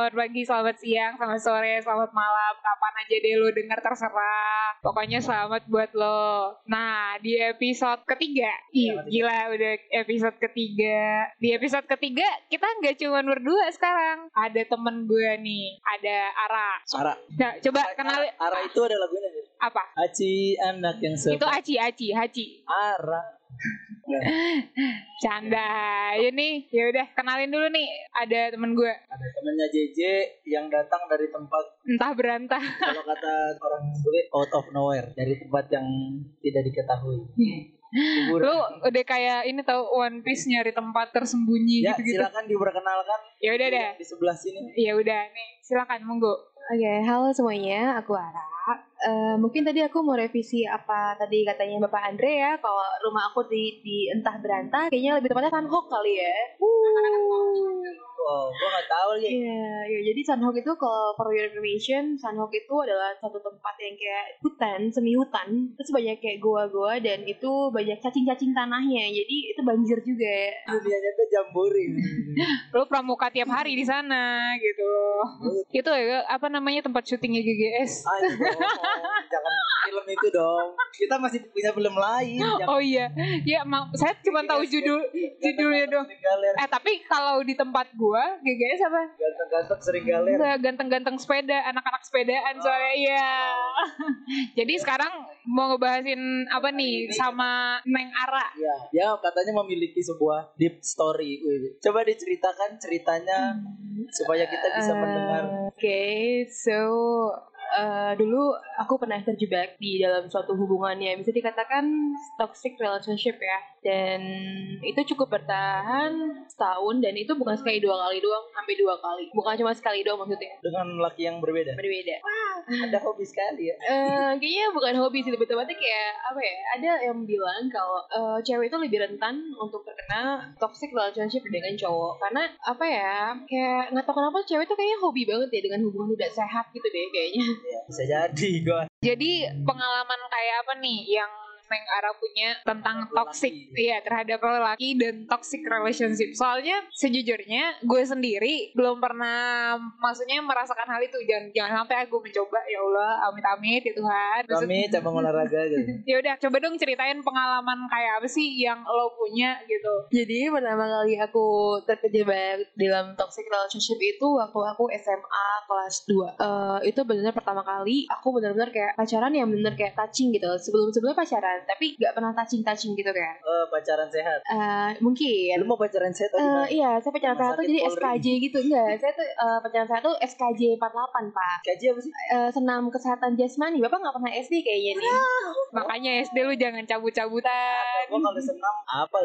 selamat pagi, selamat siang, selamat sore, selamat malam. Kapan aja deh lo denger terserah. Pokoknya selamat buat lo. Nah, di episode ketiga. Gila udah episode ketiga. Di episode ketiga kita gak cuma berdua sekarang. Ada temen gue nih. Ada Ara. Ara. Nah, coba kenal. Ara itu ada lagunya. Apa? Aci anak yang sepeda. Itu Aci. Ara. Canda ini. Ya udah kenalin dulu nih, ada temen gue, ada temennya JJ yang datang dari tempat entah berantah, kalau kata orang sulit, out of nowhere, dari tempat yang tidak diketahui. Lu udah kayak ini tau, One Piece nyari tempat tersembunyi ya, gitu-gitu. Silakan diperkenalkan. Ya udah deh, di sebelah sini. Ya udah nih, silakan monggo. Oke, halo semuanya, aku Ara. Mungkin tadi aku mau revisi apa tadi katanya Bapak Andre ya, kalau rumah aku di entah berantah, kayaknya lebih tepatnya Sunhok kali ya. Wow, gue nggak tahu lagi. Iya, jadi Sunhok itu, kalau for your information, Sunhok itu adalah satu tempat yang kayak hutan, semi hutan, terus banyak kayak goa-goa dan itu banyak cacing-cacing tanahnya, jadi itu banjir juga. Biasanya tuh jambore. Lo pramuka tiap hari di sana gitu loh. Itu ya, apa namanya, tempat syutingnya GGS. Jangan film itu dong. Kita masih punya film lain. Jangan. Oh iya. Ya, saya cuma tahu judulnya doang. Tapi kalau di tempat gua GGS apa? Ganteng-ganteng serigala. Ganteng-ganteng sepeda, anak-anak sepedaan soalnya. Iya. Jadi sekarang mau ngebahasin apa nih sama Neng Ara? Iya. Ya, katanya memiliki sebuah deep story. Coba diceritakan ceritanya supaya kita bisa mendengar. Okay, so dulu aku pernah terjebak di dalam suatu hubungan yang bisa dikatakan toxic relationship ya, dan itu cukup bertahan setahun, dan itu bukan sekali dua kali doang, sampai dua kali, bukan cuma sekali doang maksudnya, dengan laki yang berbeda. Wah, ada hobi sekali ya. Kayaknya bukan hobi sih, lebih tepatnya kayak apa ya, ada yang bilang kalau cewek itu lebih rentan untuk terkena toxic relationship dengan cowok, karena apa ya, kayak nggak tahu kenapa cewek itu kayaknya hobi banget ya dengan hubungan tidak sehat gitu deh kayaknya. Ya, bisa jadi gue. Jadi pengalaman kayak apa nih yang Neng Ara punya tentang toxic, iya, terhadap lelaki dan toxic relationship? Soalnya sejujurnya gue sendiri belum pernah, maksudnya merasakan hal itu. Jangan sampai aku mencoba, ya Allah, amit-amit ya Tuhan. Amit cabang olahraga gitu. Ya udah, coba dong ceritain pengalaman kayak apa sih yang lo punya gitu. Jadi pertama kali aku terjebak dalam toxic relationship itu waktu aku SMA kelas 2. Itu benar-benar pertama kali aku benar-benar kayak pacaran yang benar kayak touching gitu. Sebelum-sebelumnya pacaran, tapi gak pernah touching-touching gitu kan. Pacaran sehat? Mungkin. Lu mau pacaran sehat atau gimana? Iya, saya pacaran sehat tuh jadi SKJ gitu. Enggak, saya tuh pacaran sehat tuh SKJ 48, Pak. SKJ apa sih? Senam Kesehatan Jasmani. Bapak gak pernah SD kayaknya nih. Makanya SD lu jangan cabut-cabutan. Gue kalau senam, apa?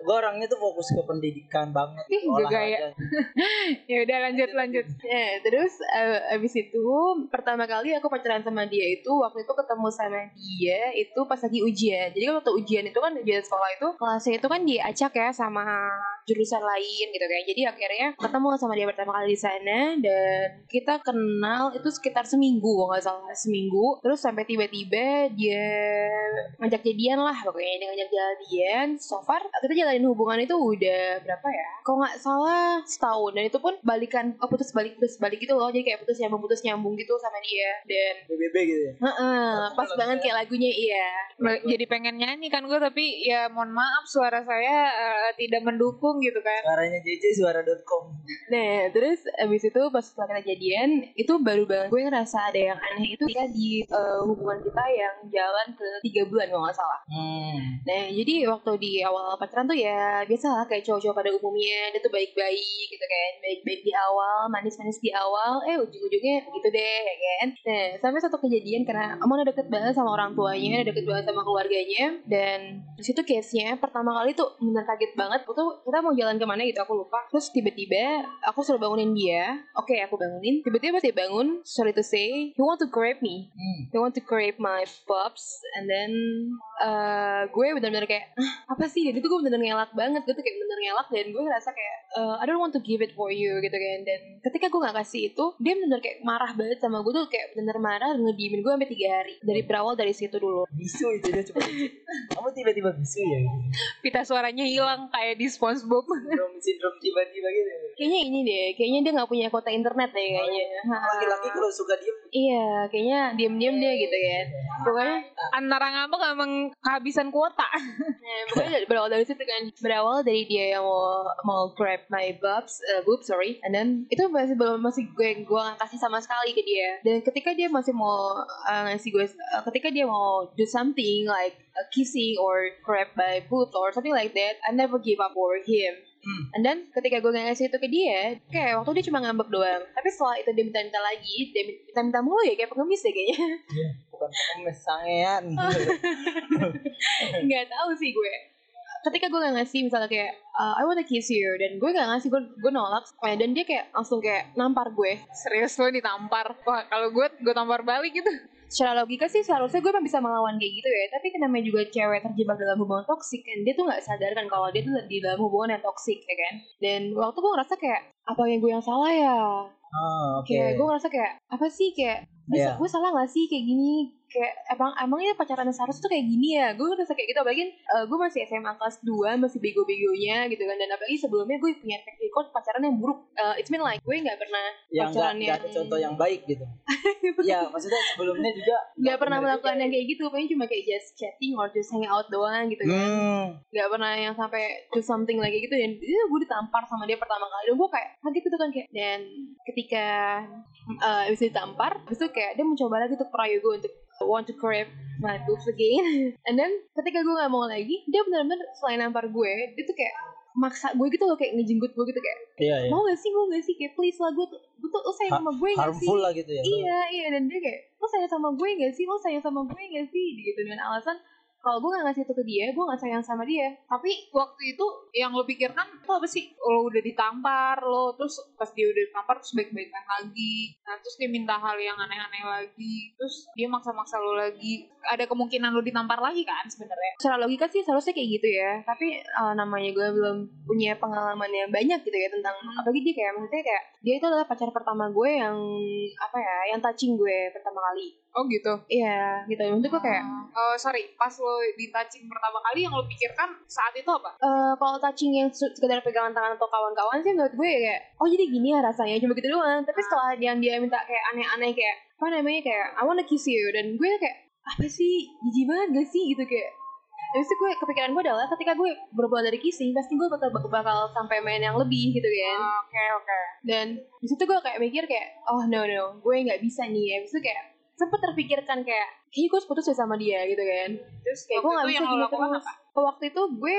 Gue orangnya tuh fokus ke pendidikan banget. Juga ya. Yaudah lanjut. Terus abis itu, pertama kali aku pacaran sama dia itu, waktu itu ketemu sama dia, itu pas lagi uji. Jadi waktu ujian itu kan, ujian sekolah itu, kelasnya itu kan diacak ya sama jurusan lain gitu kan. Jadi akhirnya ketemu sama dia pertama kali di sana, dan kita kenal itu sekitar seminggu, kalau nggak salah seminggu. Terus sampai tiba-tiba dia ngajak jadian lah, pokoknya dia ngajak jadian. So far kita jalanin hubungan itu udah berapa ya? Kalau nggak salah setahun, dan itu pun balikan, putus balik gitu loh. Jadi kayak putus nyambung gitu sama dia. Dan PBB gitu ya. Pas banget kayak lagunya, iya. Jadi pengen nyanyi kan gue, tapi ya mohon maaf suara saya tidak mendukung gitu kan. Suaranya JJ suara.com. Nah, terus abis itu pas setelah kita jadian, itu baru banget gue ngerasa ada yang aneh itu ya di hubungan kita yang jalan ke 3 bulan kalau gak salah. Nah, jadi waktu di awal pacaran tuh ya biasalah kayak cowok-cowok pada umumnya, dia tuh baik-baik gitu kan, baik-baik di awal, manis-manis di awal, ujung-ujungnya gitu deh kan. Nah, sampai satu kejadian karena emang udah deket banget sama orang tuanya, udah deket banget sama keluarganya, dan disitu case-nya pertama kali tuh bener kaget banget. Waktu kita mau jalan kemana gitu aku lupa, terus tiba-tiba aku suruh bangunin dia. Oke, aku bangunin, tiba-tiba pas dia bangun, sorry to say, he want to grab me. He want to grab my pups. And then gue bener-bener kayak apa sih, jadi tuh gue bener-bener ngelak banget, gue tuh kayak bener ngelak, dan gue ngerasa kayak I don't want to give it for you gitu kan. Dan ketika gue gak kasih itu, dia bener-bener kayak marah banget sama gue tuh, kayak bener marah, ngediemin gue sampai 3 hari dari berawal dari situ dulu. Bisu itu. coba. Kamu tiba-tiba bisu ya? Pita suaranya hilang kayak di SpongeBob. Sindrom tiba-tiba gitu. Kayaknya ini deh, kayaknya dia nggak punya kuota internet deh kayaknya. Laki-laki kalau suka diem. Iya, kayaknya diem-diem dia gitu kan. Pokoknya antara ngambek emang kehabisan kuota. Pokoknya berawal dari situ kan. Berawal dari dia yang mau grab my boobs, and then itu masih gue nggak kasih sama sekali ke dia. Dan ketika dia masih mau ngasih gue, ketika dia mau do something like kissing or grab by boobs or something like that, I never give up over him. And then ketika gue ngasih itu ke dia, kayak waktu dia cuma ngambek doang. Tapi setelah itu dia minta-minta lagi, dia minta-minta mulu ya, kayak pengemis deh kayaknya. Iya, bukan pengemis, sangean. Gak tahu sih gue. Ketika gue gak ngasih, misalnya kayak I wanna kiss you, dan gue gak ngasih, gue nolak, dan dia kayak langsung kayak nampar gue. Serius lo ditampar? Wah, kalau gue tampar balik gitu. Secara logika sih seharusnya gue emang bisa melawan kayak gitu ya. Tapi kenapa juga cewek terjebak dalam hubungan toksik, kan dia tuh gak sadar kan kalau dia tuh di dalam hubungan yang toksik ya kan. Dan waktu gue ngerasa kayak, apa yang gue yang salah ya? Oh, okay. Kayak gue ngerasa kayak, apa sih kayak, yeah, gue salah gak sih kayak gini? Kayak emang ini pacaran seharusnya tuh kayak gini ya. Gue ngerasa kayak gitu, apalagi gue masih SMA kelas 2, masih bego-begonya gitu kan. Dan apalagi sebelumnya gue punya teknikon pacaran yang buruk. It's been like gue gak pernah pacaran yang gak ada contoh yang baik gitu. Ya maksudnya sebelumnya juga gak pernah melakukan yang kayak gitu. Pokoknya cuma kayak just chatting or just hang out doang gitu kan. Gak pernah yang sampai do something lagi gitu. Dan gue ditampar sama dia pertama kali, dan gue kayak kaget gitu kan kayak. Dan ketika abis ditampar, abis itu kayak dia mencoba lagi tuh proyo gue untuk want to grab my boobs again. And then ketika gue gak mau lagi, dia benar-benar selain nampar gue, dia tuh kayak maksa gue gitu loh, kayak ngejenggut gue gitu kayak, yeah. Mau gak sih kayak please lah, gue tuh lo sayang sama gue gak sih, harmful lah gitu ya. Iya dan dia kayak, lo sayang sama gue gak sih gitu, dengan alasan kalau gue gak ngasih itu ke dia, gue gak sayang sama dia. Tapi waktu itu yang lo pikirkan, lo apa sih? Lo udah ditampar, lo terus pas dia udah ditampar, terus baik-baikan lagi. Nah, terus dia minta hal yang aneh-aneh lagi. Terus dia maksa-maksa lo lagi. Ada kemungkinan lo ditampar lagi kan sebenarnya. Secara logika sih seharusnya kayak gitu ya. Tapi namanya gue belum punya pengalaman yang banyak gitu ya tentang. Apalagi dia kayak, maksudnya kayak, dia itu adalah pacar pertama gue yang, yang touching gue pertama kali. Oh gitu? Iya, gitu. Maksud gue kayak, pas lo di touching pertama kali yang lo pikirkan saat itu apa? Kalau touching yang sekedar pegangan tangan atau kawan-kawan sih menurut gue ya kayak, oh jadi gini ya rasanya, cuma gitu doang. Tapi setelah yang dia minta kayak aneh-aneh kayak, kayak I wanna kiss you, dan gue kayak, apa sih, jijik banget gak sih gitu kayak. Habis itu gue, kepikiran gue adalah ketika gue berbual dari kissing, pasti gue bakal sampai main yang lebih gitu kan. Oke. Dan disitu gue kayak mikir kayak, oh no, gue gak bisa nih ya. Habis itu kayak sempat terpikirkan kayak, kayaknya gue putus ya sama dia gitu kan. Terus kayak gue gak bisa gini terus. Waktu itu gue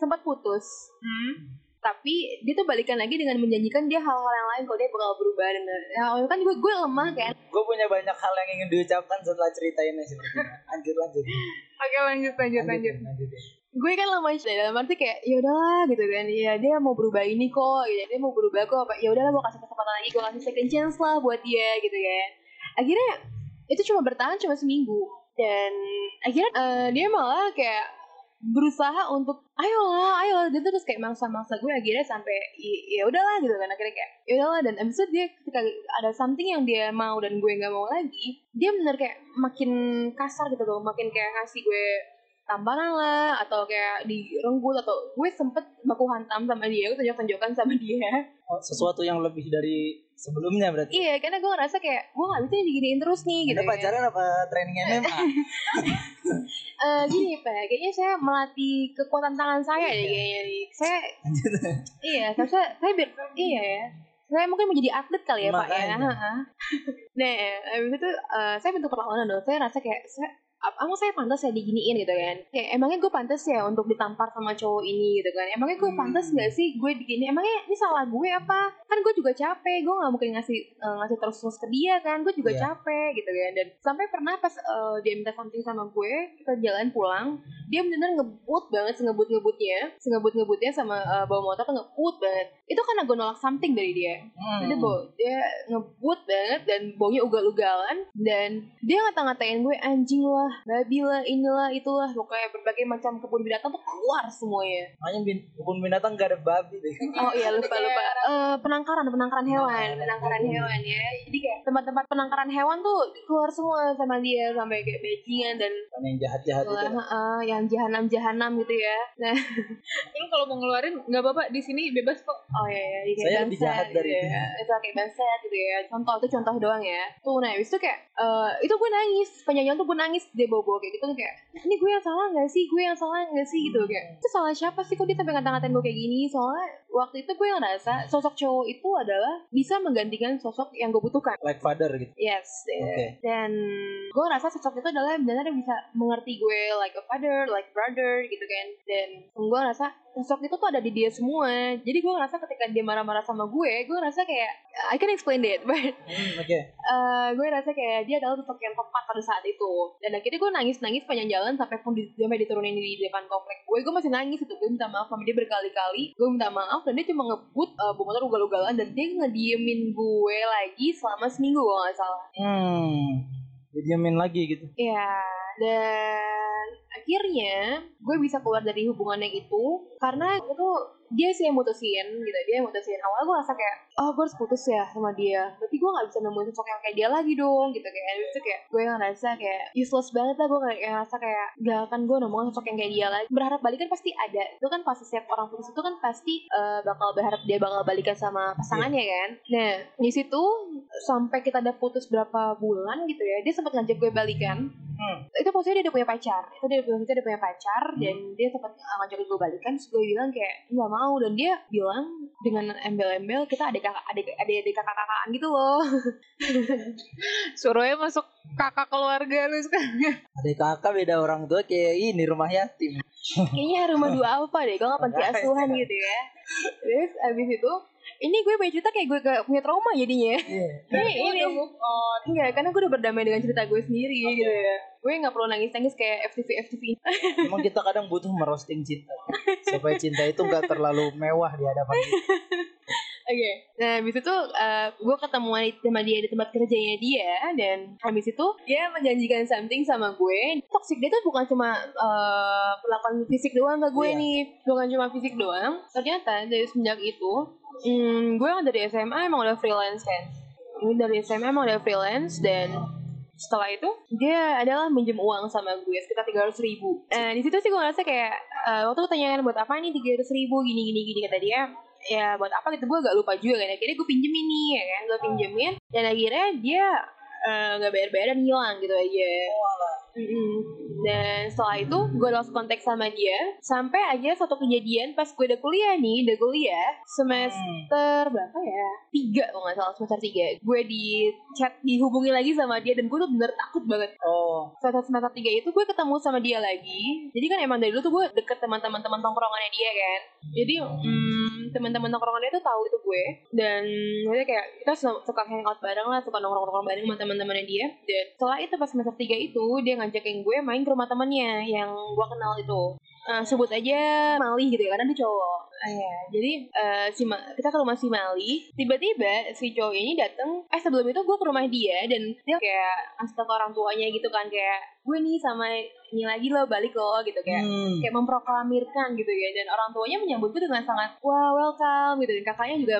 sempat putus. Tapi dia tuh balikan lagi dengan menjanjikan dia hal-hal yang lain kalau dia bakal berubah. Dan kan gue lemah kan. Gue punya banyak hal yang ingin diucapkan setelah cerita ini sebenarnya. Lanjut. Oke, lanjut. Gue kan lama sih dalam arti kayak ya udahlah gitu kan, ya dia mau berubah ini kok, ya dia mau berubah kok, apa ya udahlah gue kasih kesempatan lagi, gue kasih second chance lah buat dia gitu kan. Akhirnya itu cuma bertahan cuma seminggu, dan akhirnya dia malah kayak berusaha untuk ayolah dia terus kayak mangsa-mangsa gue, akhirnya sampai ya udahlah gitu kan. Akhirnya kayak ya udahlah, dan abis itu dia ketika ada something yang dia mau dan gue nggak mau lagi, dia bener kayak makin kasar gitu loh, makin kayak ngasih gue tamparan lah atau kayak direnggul, atau gue sempet baku hantam sama dia, gue tunjuk-tunjukkan sama dia. Oh, sesuatu yang lebih dari sebelumnya berarti? Iya, karena gue ngerasa kayak, gue gak bisa diginiin terus nih gitu. Ada pacaran ya. Apa training MMA? Gini Pak, kayaknya saya melatih kekuatan tangan saya ya kayaknya nih. Saya mungkin menjadi atlet kali ya. Makanya. Pak ya. Nah, abis itu saya bentuk perlawanan dong. Saya rasa kayak, emang saya pantas ya diginiin gitu kan. Kayak emangnya gue pantas ya untuk ditampar sama cowok ini gitu kan. Emangnya gue pantas gak sih gue digini? Emangnya ini salah gue apa? Kan gue juga capek, gue gak mungkin ngasih terus-terus ke dia kan. Gue juga capek gitu kan. Dan sampai pernah pas dia minta something sama gue, kita jalan pulang, dia bener-bener ngebut banget, sengebut-ngebutnya sama bawa motor tuh ngebut banget. Itu karena gue nolak something dari dia. Jadi dia ngebut banget dan baunya ugal-ugalan, dan dia ngata-ngatain gue anjing lah, lah, babi lah, inilah, itulah. Pokoknya berbagai macam kebun binatang tuh keluar semuanya. Makanya kebun binatang gak ada babi deh. Oh iya, lupa. Penangkaran hewan. Penangkaran hewan ya. Jadi kayak tempat-tempat penangkaran hewan tuh keluar semua sama dia. Sampai kayak bajingan dan yang jahat-jahat itu. Yang jahanam-jahanam gitu ya. Nah, terus kalau mau ngeluarin gak apa-apa, di sini bebas kok. Oh iya, saya lebih jahat dari itu ya. Itu kayak banset gitu ya. Contoh, itu contoh doang ya. Tuh, nah abis itu kayak itu gue nangis. Penyanyian tuh gue nangis deh bobo kayak gitu. Kayak, ini gue yang salah gak sih? Gue yang salah gak sih? Gitu kayak, itu salah siapa sih? Kok dia sampai ngata-ngatain gue kayak gini? Soalnya waktu itu gue ngerasa sosok cowok itu adalah bisa menggantikan sosok yang gue butuhkan. Like father gitu? Yes. Okay. Dan gue ngerasa sosok itu adalah benar-benar bisa mengerti gue. Like a father, like brother gitu kan. Dan gue ngerasa sosok itu tuh ada di dia semua. Jadi gue ngerasa ketika dia marah-marah sama gue ngerasa kayak I can explain it, but gue ngerasa kayak dia adalah sosok yang tepat pada saat itu. Dan akhirnya gue nangis panjang jalan sampai pun sampai diturunin di depan komplek gue masih nangis itu. Gue minta maaf sama dia berkali-kali. Gue minta maaf dan dia cuma ngebut bawa motor ugal-ugalan dan dia ngediemin gue lagi selama seminggu kalau nggak salah. Didiemin lagi gitu. Iya. Dan akhirnya gue bisa keluar dari hubungannya itu karena itu dia sih yang mutusin gitu. Dia yang mutusin. Awal gue rasa kayak, oh gue harus putus ya sama dia, berarti gue gak bisa nemuin sosok yang kayak dia lagi dong gitu. Kayak abis itu kayak gue ngerasa kayak useless banget lah. Gue ngerasa kayak gak akan gue nemuin sosok yang kayak dia lagi. Berharap balik kan pasti ada. Itu kan pas setiap orang putus itu kan pasti bakal berharap dia bakal balikan sama pasangannya kan. Nah di situ sampai kita udah putus berapa bulan gitu ya, dia sempat ngajak gue balikan. Itu maksudnya dia udah punya pacar. Itu dia udah punya pacar. Dan dia sempat ngajak gue balikan. Terus gue bilang kayak gak mau. Dan dia bilang dengan embel-embel, kita adik kakak-kakaan gitu loh. Suruhnya masuk kakak keluarga lu sekarang. Adik kakak beda orang tua kayak ini rumah yatim. Kayaknya rumah dua apa deh, kalau gak panti asuhan gitu ya. Terus abis itu ini gue banyak cerita kayak gue punya trauma jadinya. Ini udah move on. Enggak, karena gue udah berdamai dengan cerita gue sendiri gitu ya. Gue gak perlu nangis-nangis kayak FTV. Emang kita kadang butuh merosting cinta supaya cinta itu gak terlalu mewah di hadapan kita. Okay. Nah abis itu gue ketemuan sama dia di tempat kerjanya dia. Dan abis itu dia menjanjikan something sama gue. Toxic dia tuh bukan cuma perlakuan fisik doang ke gue nih. Bukan cuma fisik doang. Ternyata dari semenjak itu gue dari SMA emang udah freelance kan. Dan setelah itu dia adalah minjem uang sama gue sekitar 300 ribu. Di situ sih gue ngerasa kayak waktu tanyain buat apa nih 300 ribu gini kata dia. Ya buat apa gitu, gue agak lupa juga kan. Akhirnya gue pinjemin nih ya kan. Gue pinjemin dan akhirnya dia gak bayar dan hilang gitu aja. Dan setelah itu gue lost kontak sama dia. Sampai aja suatu kejadian pas gue udah kuliah semester berapa ya, 3 kalau gak salah, semester 3. Gue di chat, dihubungi lagi sama dia. Dan gue tuh bener takut banget. Semester 3 itu gue ketemu sama dia lagi. Jadi kan emang dari dulu tuh gue deket teman-teman tongkrongannya dia kan. Jadi teman-teman nongkrongannya tuh tahu itu gue. Dan maksudnya kayak kita suka hangout bareng lah, suka nongkrong-nongkrong bareng sama teman-temannya dia. Dan setelah itu pas semester 3 itu dia ngajakin gue main ke rumah temannya yang gue kenal itu. Sebut aja Mali gitu ya, karena dia cowok. Jadi kita ke rumah si Mali. Tiba-tiba si cowok ini datang. Sebelum itu gue ke rumah dia dan dia kayak ngasih tau ke orang tuanya gitu kan, kayak gue nih sama ini lagi lo, balik lo gitu kayak kayak memproklamirkan gitu ya. Dan orang tuanya menyambut gue dengan sangat wah welcome gitu. Dan kakaknya juga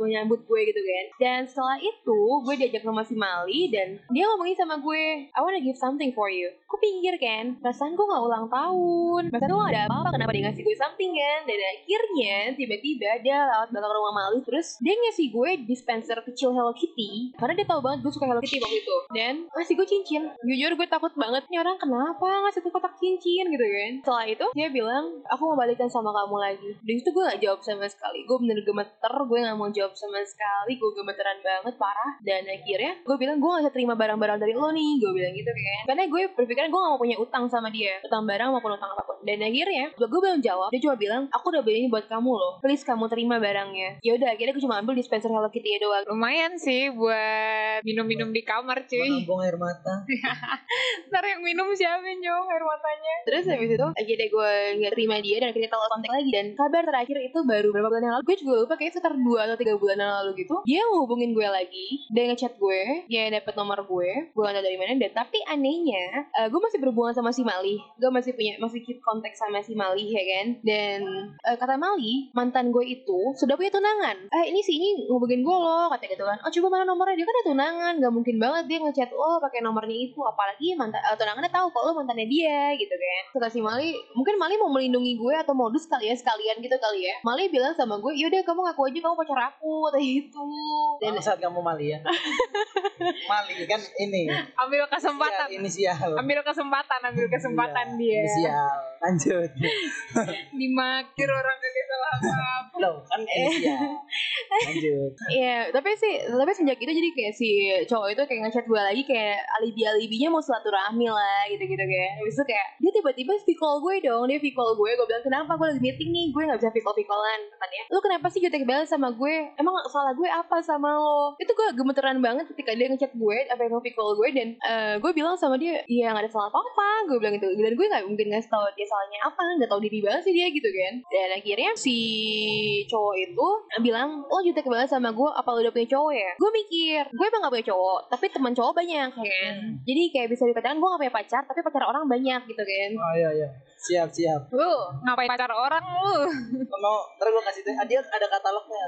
menyambut gue gitu kan. Dan setelah itu gue diajak ke rumah si Mali dan dia ngomongin sama gue, I wanna give something for you. Gue pinggir kan, perasaan gue gak ulang tahun, perasaan gue gak ada apa-apa, kenapa dia ngasih gue something kan. Dan akhirnya tiba-tiba dia lewat belakang rumah Mali terus dia ngasih gue dispenser kecil Hello Kitty karena dia tahu banget gue suka Hello Kitty waktu itu. Dan ngasih gue cincin. Jujur gue takut banget nih orang, kenapa ngasih itu kotak cincin gitu kan. Setelah itu dia bilang, aku mau balikan sama kamu lagi. Dari situ gue gak jawab sama sekali. Gue bener gemeter, gue gak mau jawab sama sekali. Gue gemeteran banget, parah. Dan akhirnya gue bilang, gue gak bisa terima barang-barang dari lo nih. Gue bilang gitu kan. Karena gue berpikiran gue gak mau punya utang sama dia, utang barang maupun utang apapun. Dan akhirnya gue belum jawab. Dia cuma bilang, aku udah beliin buat kamu kamu loh. Please kamu terima barangnya. Ya udah, akhirnya aku cuma ambil dispenser Hello Kitty doang. Lumayan sih buat minum-minum di kamar cuy. Menampung air mata. Ntar yang minum siapa nyong air matanya. Terus habis itu akhirnya gue gak terima dia, dan akhirnya telepon kontak lagi. Dan kabar terakhir itu baru berapa bulan yang lalu, gue juga lupa, kayaknya sekitar 2 atau 3 bulan yang lalu gitu. Dia menghubungin gue lagi, dia ngechat gue, dia dapet nomor gue gak tau dari mana. Dan tapi anehnya gue masih berhubungan sama si Mali, gue masih keep kontak sama si Mali ya kan. Dan kata Mali, mantan gue itu sudah punya tunangan. Ini si ini ngubungin gue loh, kata gitu kan. Oh coba mana nomornya, dia kan ada tunangan, gak mungkin banget dia ngechat lo pakai nomornya itu, apalagi mantan tunangannya tahu kalau lo mantannya dia gitu kan. Kata si Mali, mungkin Mali mau melindungi gue atau modus kali ya, sekalian gitu kali ya. Mali bilang sama gue, yaudah kamu ngaku aja kamu pacar aku, kata gitu. Dan saat kamu Mali ya. Mali kan ini ambil kesempatan, inisial. Ambil kesempatan dia. Inisial. Lanjut. Dimakir orang kagak salah apa-apa. Loh, kan inisial. Lanjut. Iya, tapi sejak itu jadi kayak si cowok itu kayak ngechat gue lagi, kayak alibi-alibinya mau silaturahmi lah gitu-gitu kayak. Habis itu kayak dia tiba-tiba v-call gue dong, gue bilang kenapa, gue lagi meeting nih, gue enggak bisa v-callan katanya. Lu kenapa sih jutek banget sama gue? Emang salah gue apa sama lo? Itu gue gemeteran banget ketika dia ngechat gue, apa yang v-call gue, dan gue bilang sama dia, "Iya, enggak ada salah apa-apa." Gue bilang gitu. Dan gue enggak mungkin ngasih tahu dia salahnya apa, enggak tahu diri banget sih dia gitu kan. Dan akhirnya si cowok itu bilang, "Lo jutek banget sama gue, apa lo udah punya cowok ya?" Gue mikir, gue emang enggak punya cowok, tapi teman cowok banyak kan. Jadi kayak bisa dikatakan gue enggak punya pacar, tapi pacar orang banyak gitu kan. Oh iya. Siap. Lu ngapain pacar orang lu? Mau ntar gue kasih teh. Dia ada katalognya.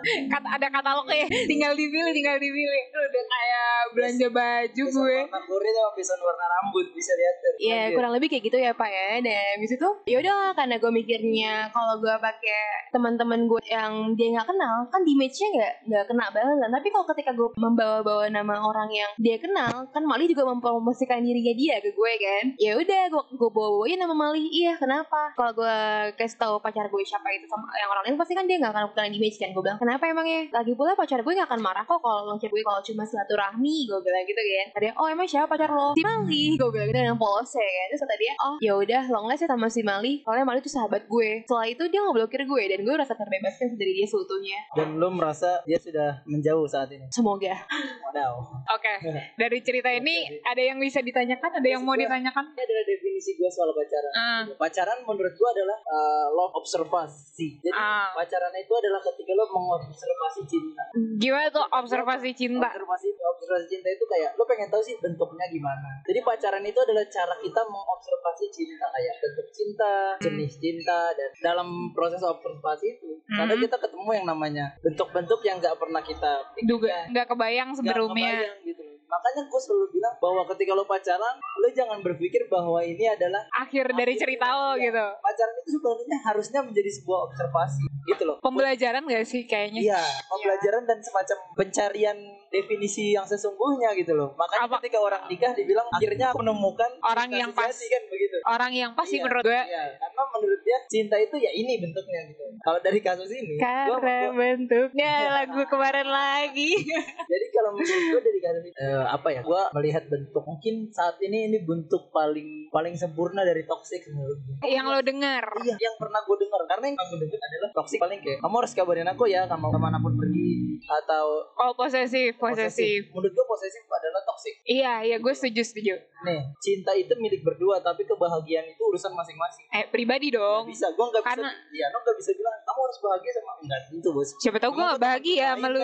Ada katalognya. Tinggal dipilih. Lu udah kayak belanja baju gue. Warna kulit sama pison warna rambut bisa diatur. Iya, kurang lebih kayak gitu ya Pak ya. Dan habis itu ya udah, karena gue mikirnya kalau gue pakai teman-teman gue yang dia nggak kenal, kan image-nya nggak kena banget kan. Tapi kalau ketika gue membawa-bawa nama orang yang dia kenal, kan Mali juga mempromosikan dirinya dia ke gue kan. Ya udah, gue bawain nama Mali. Iya, kenapa? Kalau gue kasih tau pacar gue siapa itu sama yang orang lain, pasti kan dia gak akan bukan image kan. Gue bilang, kenapa emangnya? Lagi pula pacar gue gak akan marah kok kalau ngechat gue kalau cuma silaturahmi, gue bilang gitu kan. Tadi, oh emang siapa pacar lo? Si Mali, gue bilang gitu, yang polosnya kan. Terus tadi dia, oh yaudah long last ya sama si Mali, soalnya Mali tuh sahabat gue. Setelah itu dia ngeblokir gue, dan gue rasa terbebaskan dari dia seutuhnya. Dan lo merasa dia sudah menjauh saat ini? Semoga. Oke. Dari cerita ini ada yang bisa ditanyakan? Ada yang mau ditanyakan? Ini adalah definisi gue soal pacaran. Pacaran menurut gue adalah love observasi. Jadi pacaran itu adalah ketika lo mengobservasi cinta. Gimana tuh observasi cinta? Observasi cinta itu kayak lo pengen tahu sih bentuknya gimana. Jadi pacaran itu adalah cara kita mengobservasi cinta, kayak bentuk cinta, jenis cinta, dan dalam proses observasi itu kadang kita ketemu yang namanya bentuk-bentuk yang nggak pernah kita duga, nggak kebayang sebelumnya. Gak kebayang, gitu. Makanya gue selalu bilang bahwa ketika lo pacaran, lo jangan berpikir bahwa ini adalah akhir dari cerita lo ya, gitu. Pacaran itu sebenarnya harusnya menjadi sebuah observasi gitu loh. Pembelajaran gak sih kayaknya? Iya, pembelajaran dan semacam pencarian definisi yang sesungguhnya gitu loh. Makanya ketika orang nikah dibilang akhirnya aku menemukan orang yang pas, kan begitu. Orang yang pas sih menurut gue. Iya, karena menurut dia cinta itu ya ini bentuknya gitu. Kalau dari kasus ini, karena bentuknya lagu kemarin lagi. Jadi kalau menurut gue dari kasus ini gue melihat bentuk. Mungkin saat ini bentuk paling sempurna dari toxic menurut gue. Yang lo dengar? Iya, yang pernah gue dengar. Karena yang gue dengar adalah toxic paling kayak kamu harus kabarin aku ya, kamu kemanapun pergi, atau posesif. Menurut gue posesif adalah toxic. Iya, gue setuju. Nih, cinta itu milik berdua, tapi kebahagiaan itu urusan masing-masing. Pribadi dong. Bisa, gue nggak bisa. Iya, lo nggak bisa bilang kamu harus bahagia sama enggak itu bos. Siapa tahu gue nggak bahagia sama lu.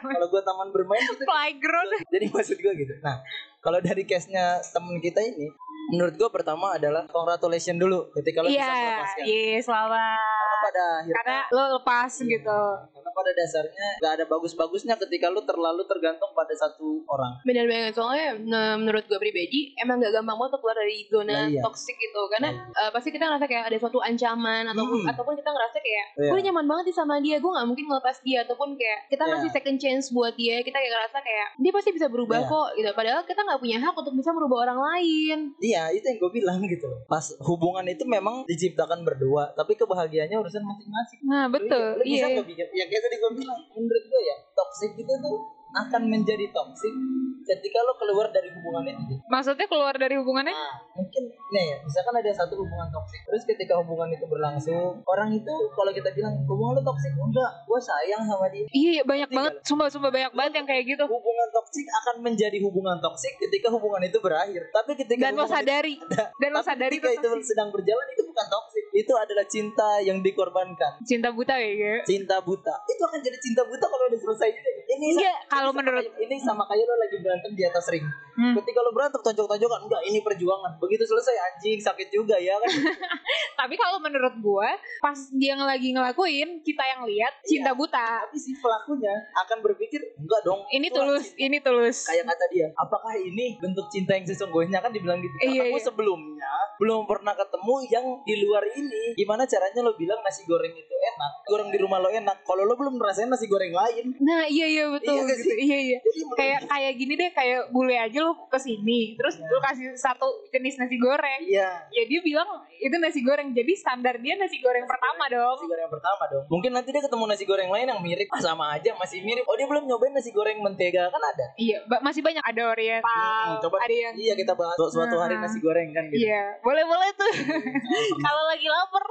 Kalau gue taman bermain itu playground. Jadi maksud gue gitu. Nah, kalau dari case-nya temen kita ini, menurut gue pertama adalah congratulations dulu ketika lo bisa melepaskan. Iya, selamat. Karena lo lepas gitu. Karena pada dasarnya gak ada bagus-bagusnya ketika lo terlalu tergantung pada satu orang. Benar banget, soalnya menurut gue pribadi emang gak gampang banget keluar dari zona toksik gitu. Karena pasti kita ngerasa kayak ada suatu ancaman, ataupun kita ngerasa kayak gue nyaman banget sih sama dia, gue gak mungkin ngelepas dia, ataupun kayak kita ngasih second chance buat dia. Kita kayak ngerasa kayak dia pasti bisa berubah kok gitu. Padahal kita gak punya hak untuk bisa merubah orang lain. Iya, itu yang gue bilang gitu. Pas hubungan itu memang diciptakan berdua, tapi kebahagiaannya urusan masing-masing. Nah betul. Lu bisa nggak bikin? Ya kayak tadi gue bilang, menurut gue ya toksik gitu tuh akan menjadi toksik ketika lo keluar dari hubungan itu. Maksudnya keluar dari hubungannya? Nah, mungkin nih, misalkan ada satu hubungan toksik. Terus ketika hubungan itu berlangsung, orang itu kalau kita bilang hubungan lo toksik, enggak, gue sayang sama dia. Iya, banyak ketika banget, sumpah banyak banget yang kayak gitu. Hubungan toksik akan menjadi hubungan toksik ketika hubungan itu berakhir. Tapi ketika dan lo sadari, ketika itu sedang berjalan itu bukan toksik. Itu adalah cinta yang dikorbankan. Cinta buta ya? Cinta buta. Itu akan jadi cinta buta kalau udah selesai juga. Ini sama kayak lo lagi berantem di atas ring. Ketika lo berantem tonjok-tonjokan, enggak, ini perjuangan. Begitu selesai, anjing, sakit juga ya kan. Tapi kalau menurut gue, pas dia lagi ngelakuin, kita yang lihat cinta buta. Tapi si pelakunya akan berpikir, enggak dong, ini tulus, cinta. Ini tulus. Kayak kata dia, apakah ini bentuk cinta yang sesungguhnya, kan dibilang gitu. Karena gue sebelumnya belum pernah ketemu yang di luar ini. Gimana caranya lo bilang nasi goreng itu enak, goreng di rumah lo enak, kalau lo belum ngerasain nasi goreng lain. Nah iya betul gitu. Iya. Kayak gini deh, kayak bule aja lo kesini, terus lo kasih satu jenis nasi goreng. Iya. Ya dia bilang itu nasi goreng, jadi standar dia nasi goreng pertama dong. Nasi goreng pertama dong. Mungkin nanti dia ketemu nasi goreng lain yang mirip, sama aja masih mirip. Oh dia belum nyobain nasi goreng mentega, kan ada. Iya, masih banyak ada oriental. Coba ada yang... Iya kita bahas suatu hari nasi goreng kan gitu. Iya, boleh tuh. Kalau lagi lapar,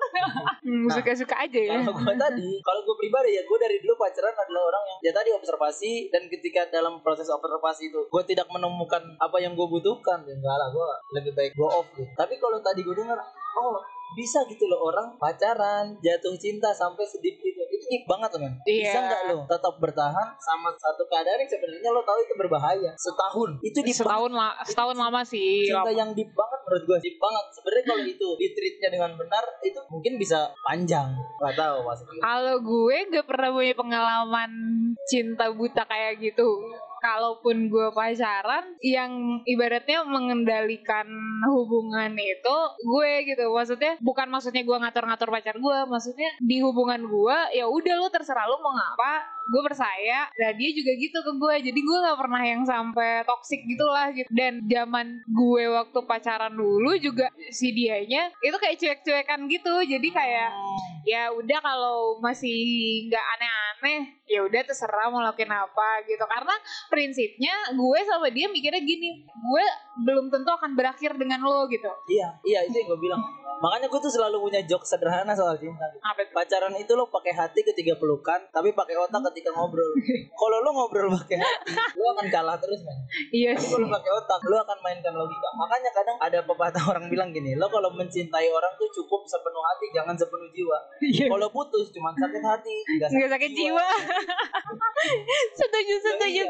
suka-suka aja ya. Kalau gue pribadi ya, gue dari dulu pacaran adalah orang yang ya tadi observasi, dan ketika dalam proses observasi itu gue tidak menemukan apa yang gue butuhkan, ya enggak lah, gue lebih baik gue off gitu. Tapi kalau tadi gue dengar, oh bisa gitu loh orang pacaran jatuh cinta sampai sedih gitu. Itu nyik banget loh, man. Bisa nggak lo tetap bertahan sama satu keadaan yang sebenarnya lo tahu itu berbahaya setahun? Itu di setahun lama sih. Cinta yang deep banget menurut gue, deep banget. Sebenarnya kalau itu ditreatnya dengan benar, itu mungkin bisa panjang. Gak tahu maksudnya. Kalau gue gak pernah punya pengalaman cinta buta kayak gitu. Kalaupun gue pacaran, yang ibaratnya mengendalikan hubungan itu gue gitu. Maksudnya bukan maksudnya gue ngatur-ngatur pacar gue, maksudnya di hubungan gue ya udah lo terserah lo mau ngapa, gue percaya. Nah dia juga gitu ke gue, jadi gue nggak pernah yang sampai toksik gitulah gitu. Dan zaman gue waktu pacaran dulu juga si dianya itu kayak cuek-cuekan gitu, jadi kayak ya udah kalau masih nggak aneh-aneh ya udah terserah mau lakuin apa gitu. Karena prinsipnya gue sama dia mikirnya gini, gue belum tentu akan berakhir dengan lo gitu. Iya itu yang gue bilang. Makanya gue tuh selalu punya joke sederhana soal cinta. Pacaran itu lo pakai hati ketika pelukan, tapi pakai otak ketika ngobrol. Kalau lo ngobrol pakai hati, lo akan kalah terus, man. Iya. Kalau pakai otak, lo akan mainkan logika. Makanya kadang ada pepatah orang bilang gini, lo kalau mencintai orang tuh cukup sepenuh hati, jangan sepenuh jiwa. Kalau putus cuma sakit hati, nggak sakit jiwa. Setuju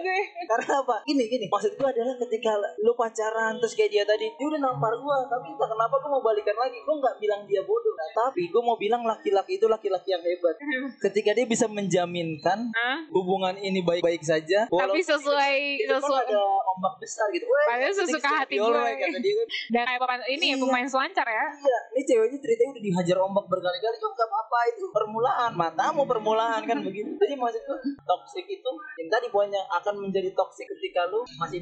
gue. Karena apa? Gini. Maksud gue adalah ketika lo pacaran terus kayak dia tadi, dia udah nampar gue, tapi entah kenapa gue mau balikan lagi. Gue nggak bilang dia bodoh, tapi gue mau bilang laki-laki itu laki-laki yang hebat ketika dia bisa menjaminkan hubungan ini baik-baik saja, tapi sesuai ada ombak besar gitu. Padahal sesuka hati gue dan kayak pemain selancar ya. Iya, ini ceweknya ceritanya udah dihajar ombak berkali-kali, kok nggak apa-apa, itu permulaan kan. Begitu. Jadi maksud gue toksik itu cinta di poinnya akan menjadi toksik ketika lu masih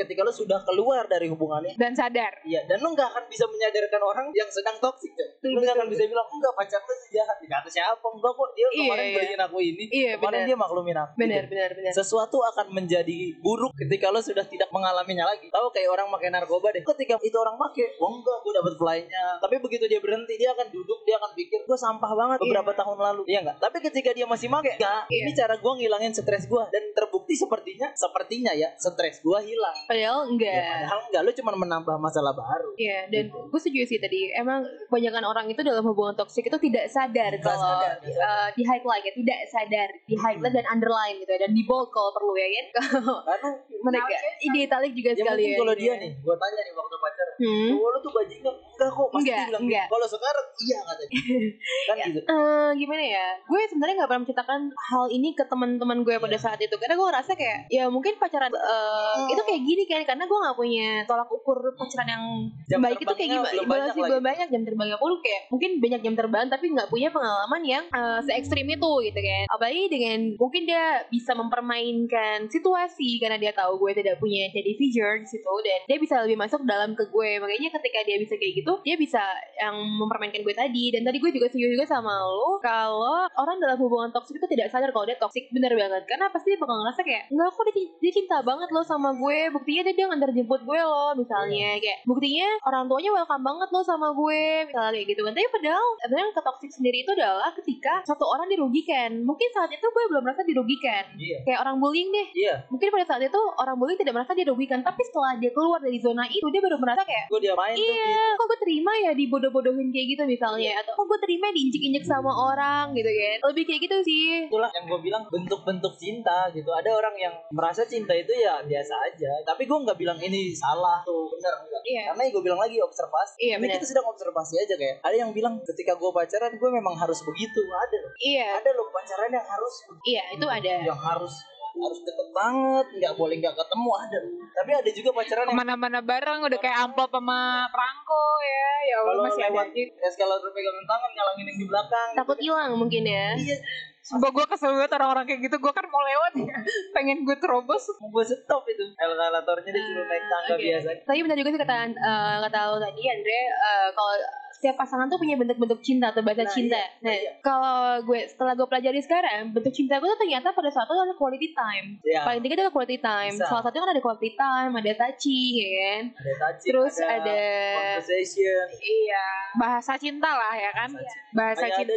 ketika lu sudah keluar dari hubungannya dan sadar. Iya, dan lu nggak akan bisa menyadarkan orang yang sedang toksik. Lu nggak akan bisa bilang, enggak pacar lu sih jahat, kata siapa, enggak kok dia kemarin beliin aku ini, kemarin dia maklumin aku. Benar. Sesuatu akan menjadi buruk ketika lo sudah tidak mengalaminya lagi. Tahu kayak orang pakai narkoba deh, ketika itu orang pakai, oh enggak, gue dapat flynya, tapi begitu dia berhenti dia akan duduk, dia akan pikir gue sampah banget beberapa tahun lalu, iya enggak? Tapi ketika dia masih pakai, ini cara gue ngilangin stres gue, dan terbukti sepertinya ya stres gue hilang. Padahal enggak, lo cuma menambah masalah baru. Iya, dan gue setuju sih tadi, emang kebanyakan orang itu dalam hubungan toksik itu tidak sadar kalau di highlight ya, tidak sadar di highlight dan underline gitu ya, dan di bold kalau perlu ya kan. Karena mereka ide italik juga sekali ya. Kalau dia nih, gue tanya nih waktu pacaran, lo tuh bajingan, enggak kok, pasti bilang enggak. Kalau sekarang iya katanya. Kan gitu. Gimana ya? Gue sebenarnya nggak pernah menceritakan hal ini ke teman-teman gue pada saat itu, karena gue ngerasa kayak ya mungkin pacaran itu kayak gini kan, karena gue nggak punya tolak ukur pacaran yang baik itu kayak gimana sih, belum banyak jam terbangnya pun kayak mungkin banyak jam terbang tapi nggak punya pengalaman yang se ekstrim itu gitu kan. Apalagi dengan mungkin dia bisa mempermainkan situasi karena dia tahu gue tidak punya jadi figure di situ, dan dia bisa lebih masuk dalam ke gue. Makanya ketika dia bisa kayak gitu, itu dia bisa yang mempermainkan gue tadi. Dan tadi gue juga setuju juga sama lo, kalau orang dalam hubungan toksik itu tidak sadar kalau dia toksik. Bener banget, karena pasti dia bakal ngerasa kayak, enggak kok dia cinta banget lo sama gue, buktinya dia nganter jemput gue lo misalnya, kayak buktinya orang tuanya welcome banget lo sama gue misalnya kayak gitu kan. Tapi padahal sebenarnya ketoksik sendiri itu adalah ketika satu orang dirugikan. Mungkin saat itu gue belum merasa dirugikan, kayak orang bullying deh, mungkin pada saat itu orang bullying tidak merasa dirugikan, tapi setelah dia keluar dari zona itu dia baru merasa kayak, gue diapain tuh gitu. Kok gue terima ya dibodoh-bodohin kayak gitu misalnya, atau kok gue terima diinjek-injek sama orang gitu kan. Lebih kayak gitu sih. Itulah yang gue bilang bentuk-bentuk cinta gitu. Ada orang yang merasa cinta itu ya biasa aja, tapi gue gak bilang ini salah tuh bener enggak. Karena gue bilang lagi observasi, ini kita sedang observasi aja. Kayak ada yang bilang ketika gue pacaran gue memang harus begitu. Ada loh, ada loh pacaran yang harus begitu. Itu ada yang harus deket banget, nggak boleh nggak ketemu. Ada, tapi ada juga pacaran yang mana-mana bareng, udah kayak amplop sama perangko ya. Ya Allah, masih lewat gitu. Eskalator pegangan tangan, ngalangin yang di belakang, takut hilang gitu. Mungkin ya. Sumpah gue kesel banget orang-orang kayak gitu. Gue kan mau lewat ya, pengen gue terobos, gue stop itu eskalatornya, disuruh naik tangga biasa. Tapi benar juga sih kata lo tadi Andre, kalau setiap pasangan tuh punya bentuk-bentuk cinta atau bahasa cinta. Kalau gue setelah gue pelajari sekarang, bentuk cinta gue tuh ternyata pada saat itu adalah quality time. Paling tiga adalah quality time. Bisa. Salah satunya kan ada quality time, ada touching, ya kan? Ada touching. Terus ada conversation. Iya, bahasa cinta lah ya kan? Bahasa cinta.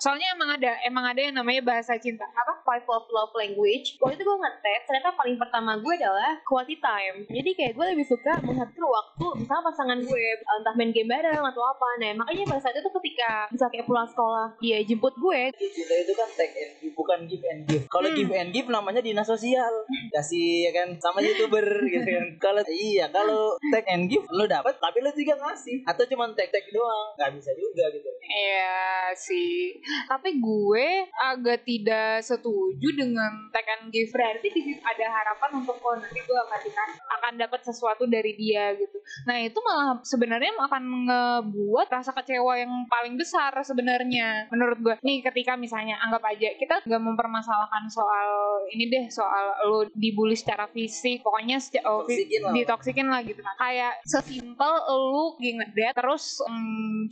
Soalnya emang ada yang namanya bahasa cinta. Apa? Five love language. Waktu itu gue ngetes, ternyata paling pertama gue adalah quality time. Jadi kayak gue lebih suka mengatur waktu bersama pasangan gue, entah main game bareng atau apa. Nah makanya pada saat itu ketika misal kayak pulang sekolah dia jemput gue, cinta itu kan take and give, bukan give and give. Kalau give and give namanya dinas sosial, kasih ya kan, sama youtuber gitu kan. Kalau take and give lo dapat, tapi lo juga ngasih, atau cuma take doang, nggak bisa juga gitu. Iya sih, tapi gue agak tidak setuju dengan take and give. Berarti ada harapan untuk nanti gue akan dapat sesuatu dari dia gitu. Nah itu malah sebenarnya akan ngebuat rasa kecewa yang paling besar sebenarnya menurut gue. Nih ketika misalnya anggap aja kita gak mempermasalahkan soal ini deh, soal lo dibully secara fisik, pokoknya ditoksikin lah gitu kan. Kayak sesimpel lo ngedate terus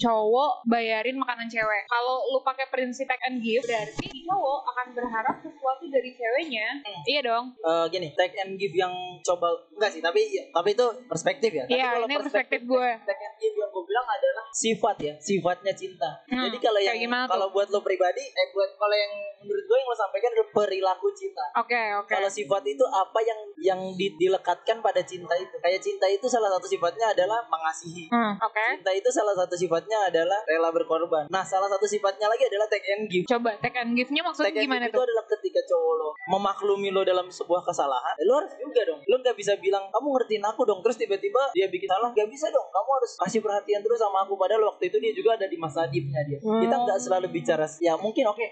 cowok bayarin makanan cewek. Kalau lo pakai prinsip take and give, berarti cowok akan berharap sesuatu dari ceweknya. Iya dong. Gini, take and give yang coba enggak sih, tapi itu perspektif ya. Iya, ini perspektif gue. Take and give yang gue bilang adalah sifat ya, sifatnya cinta. Jadi kalau buat lo pribadi, buat kalau yang menurut gue yang lo sampaikan adalah perilaku cinta. Oke. Kalau sifat itu apa yang dilekatkan pada cinta itu. Kayak cinta itu salah satu sifatnya adalah mengasihi. Cinta itu salah satu sifatnya adalah rela berkorban. Nah, salah satu sifatnya lagi adalah take and give. Coba take and give-nya maksudnya gimana tuh? Itu adalah ketika cowok lo memaklumi lo dalam sebuah kesalahan, lo harus juga dong. Lo gak bisa bilang, kamu ngertiin aku dong, terus tiba-tiba dia bikin salah. Gak bisa dong, kamu harus kasih perhatian terus sama aku. Padahal waktu itu dia juga ada di masa deepnya dia. Kita nggak selalu bicara. Ya mungkin oke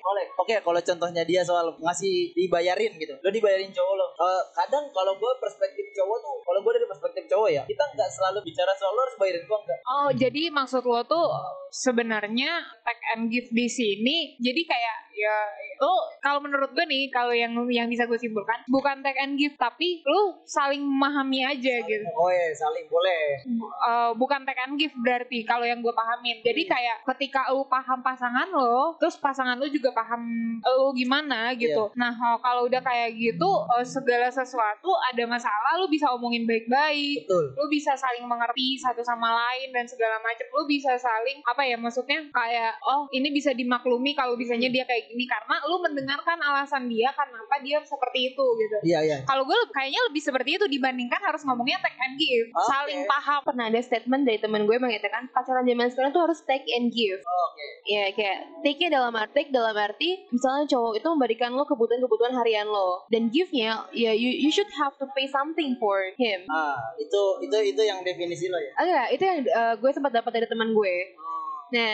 kalau contohnya dia soal ngasih dibayarin gitu, lo dibayarin cowok lo. Kadang kalau gue perspektif cowok tuh, kalau gue dari perspektif cowok ya, kita nggak selalu bicara soal lo harus bayarin gue enggak. Oh jadi maksud lo tuh sebenarnya take and give di sini. Jadi kayak ya lo kalau menurut gue nih, kalau yang bisa gue simpulkan bukan take and give, tapi lo saling memahami aja gitu. Saling boleh. Bukan take and give berarti. Kalau yang gue pahamin, jadi kayak ketika lo paham pasangan lo, terus pasangan lo juga paham lo gimana gitu. Nah kalau udah kayak gitu, segala sesuatu ada masalah lo bisa omongin baik-baik. Lo bisa saling mengerti satu sama lain dan segala macam. Lo bisa saling apa ya, maksudnya kayak ini bisa dimaklumi kalau bisanya dia kayak gini, karena lo mendengarkan alasan dia kenapa dia seperti itu gitu. Kalau gue kayaknya lebih seperti itu dibandingkan harus ngomongnya take and give, saling paham. Pernah ada statement dari temen gue mengatakan pacaran zaman sekarang tuh harus take and give. Ya kayak take-nya dalam arti misalnya cowok itu memberikan lo kebutuhan harian lo, dan give-nya ya you should have to pay something for him. Itu yang definisi lo ya? Itu yang gue sempat dapat dari teman gue. Nah,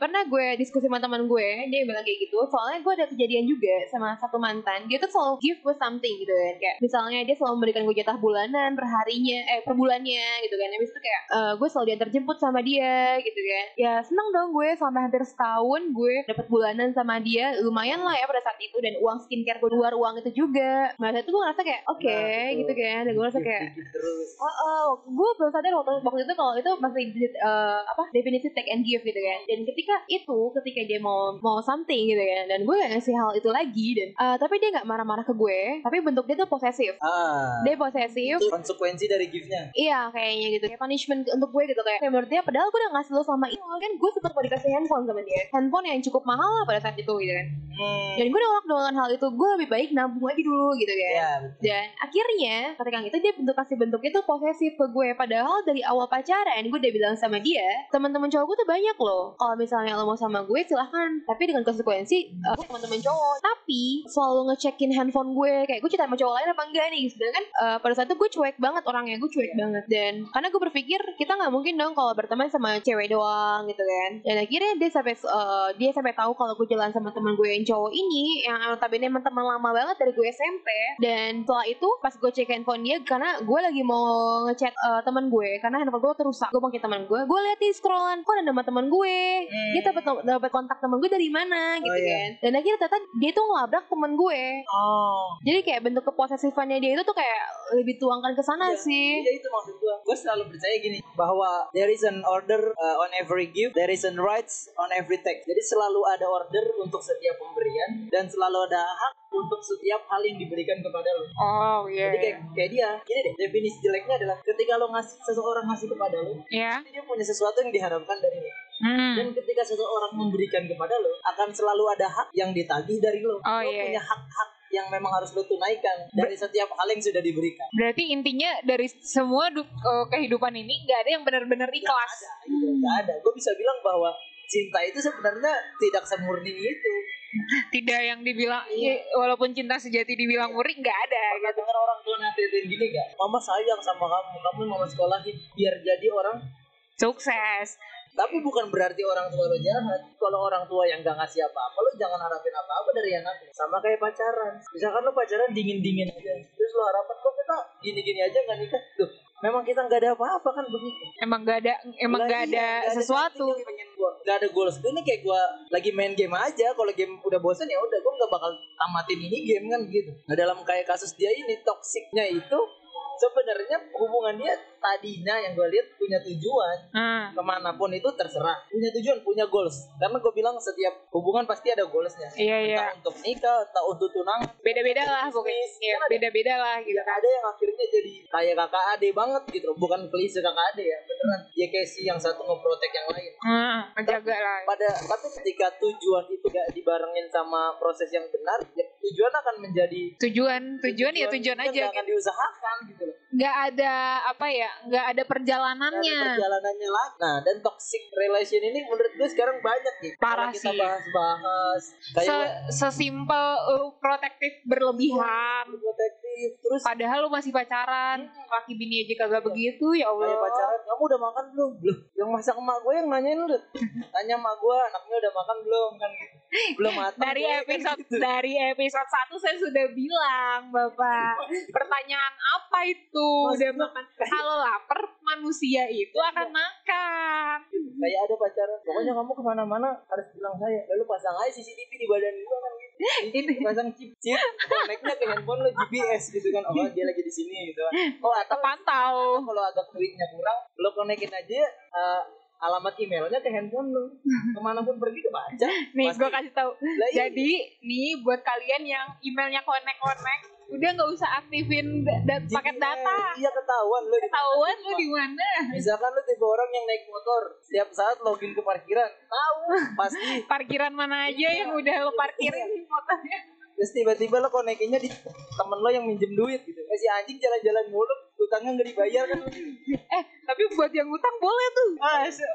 pernah gue diskusi sama teman gue, dia bilang kayak gitu. Soalnya gue ada kejadian juga sama satu mantan. Dia tuh selalu give with something gitu kan. Kayak misalnya dia selalu memberikan gue jatah bulanan, perharinya, per bulannya gitu kan. Habis itu kayak gue selalu diantar jemput sama dia gitu kan. Ya seneng dong gue, selama hampir setahun gue dapat bulanan sama dia. Lumayan lah ya pada saat itu. Dan uang skincare gue keluar uang itu juga. Masa itu gue ngerasa kayak oke gitu kan. Dan gue ngerasa kayak gue belum sadar waktu itu kalau itu masih definisi take and give gitu kan. Dan ketika dia mau something gitu kan, dan gue gak ngasih hal itu lagi, dan tapi dia gak marah-marah ke gue, tapi bentuk dia tuh posesif. Dia posesif, itu konsekuensi dari give-nya. Iya kayaknya gitu, kayak punishment untuk gue gitu. Kayak menurut dia, padahal gue udah ngasih lo selama itu kan, gue tetap mau dikasih handphone sama dia, handphone yang cukup mahal lah pada saat itu gitu kan. Dan gue nolak-nolakan hal itu, gue lebih baik nabung aja dulu gitu kan. Dan akhirnya ketika itu dia bentuknya tuh posesif ke gue. Padahal dari awal pacaran gue udah bilang sama dia, teman-teman cowok gue tuh banyak loh, kalau misalnya lo mau sama gue silahkan, tapi dengan konsekuensi teman-teman cowok. Tapi selalu ngecekin handphone gue, kayak gue cerita sama cowok lain apa enggak nih. Sedangkan pada saat itu gue cuek banget orangnya, gue cuek banget. Dan karena gue berpikir kita nggak mungkin dong kalau berteman sama cewek doang gitu kan. Dan akhirnya dia sampai tahu kalau gue jalan sama teman gue yang cowok ini, yang notabene teman lama banget dari gue SMP. Dan setelah itu pas gue cek handphone dia, karena gue lagi mau ngechat teman gue, karena handphone gue terusak. Gue panggil teman gue, gue liat di scrollan kok ada nama teman gue. Dia dapat kontak teman gue dari mana gitu kan. Dan akhirnya ternyata dia tuh ngelabrak teman gue. Jadi kayak bentuk keposesifannya dia itu tuh kayak lebih tuangkan ke sana sih. Iya itu maksud gue. Gue selalu percaya gini, bahwa there is an order on every give, there is an rights on every take. Jadi selalu ada order untuk setiap pemberian, dan selalu ada hak untuk setiap hal yang diberikan kepada lo. Jadi kayak dia, gini deh, definisi jeleknya adalah ketika lo ngasih, seseorang ngasih kepada lo, jadi dia punya sesuatu yang diharapkan dari lo. Dan ketika seseorang memberikan kepada lo, akan selalu ada hak yang ditagih dari lo. Punya hak-hak yang memang harus lo tunaikan dari setiap hal yang sudah diberikan. Berarti intinya dari semua kehidupan ini gak ada yang benar-benar ikhlas. Gak ada. Gue bisa bilang bahwa cinta itu sebenarnya tidak semurni itu. Tidak yang dibilang walaupun cinta sejati dibilang murid gak ada. Pernah dengar orang tua nasehatin gini gak? Mama sayang sama kamu mama sekolahin biar jadi orang sukses. Tapi bukan berarti orang tua lo jahat. Kalau orang tua yang gak ngasih apa-apa, lo jangan harapin apa-apa dari anaknya. Sama kayak pacaran, misalkan lo pacaran dingin-dingin aja, terus lo harapin kok kita gini-gini aja gak nikah. Tuh, memang kita gak ada apa-apa kan begitu. Emang gak ada sesuatu. Gak ada goals. Ini kayak gue lagi main game aja. Kalau game udah bosan ya udah, gue gak bakal tamatin ini game kan gitu. Nah dalam kayak kasus dia ini, toksiknya itu sebenarnya hubungan dia tadinya yang gue lihat punya tujuan. Kemanapun itu terserah, punya tujuan, punya goals. Karena gue bilang setiap hubungan pasti ada goalsnya. Entah untuk nikah, entah untuk tunangan, beda-beda lah pokoknya. Beda-beda lah gitu. Ada yang akhirnya jadi kayak kakak adik banget gitu. Bukan klise kakak adik ya, beneran. Dia kayak si yang satu ngeprotek yang lain, menjaga lah. Tapi ketika tujuan itu gak dibarengin sama proses yang benar, ya tujuan akan menjadi tujuan aja gitu. Gak akan diusahakan gitu. Nggak ada perjalanannya lah. Nah dan toxic relation ini menurut gue sekarang banyak nih gitu. Parah sih, kita bahas-bahas sesimpel protektif berlebihan, terus padahal lu masih pacaran, laki bini aja kagak begitu. Ya Allah, kayak pacaran, kamu udah makan belum? Belum. Yang masak emak gue yang nanyain lu, tanya emak gue anaknya udah makan belum kan gitu. Belum matang dari episode 1 saya sudah bilang, Bapak, pertanyaan apa itu? Udah makan. Kalau lapar manusia itu akan makan. Kayak ada pacaran, pokoknya kamu kemana-mana harus bilang saya. Lalu pasang aja CCTV di badan lu kan gitu. Ini pasang chip, koneknya ke handphone lo GGS gitu kan. Oh dia lagi di sini gitu kan. Oh atau pantau. Kalau agak duitnya kurang, lo konekin aja alamat emailnya ke handphone lo, kemanapun pergi kebaca. Nih gue kasih tahu. Jadi nih buat kalian yang emailnya konek-konek, udah nggak usah aktifin paket data. Iya ketahuan lo di mana. Misalkan lo tipe orang yang naik motor setiap saat login ke parkiran, tahu pasti parkiran mana aja yang udah lo parkirin motornya. Terus tiba-tiba lo konekinnya di temen lo yang minjem duit gitu. Si anjing jalan-jalan mulu, utangnya nggak dibayar kan. Tapi buat yang utang boleh tuh.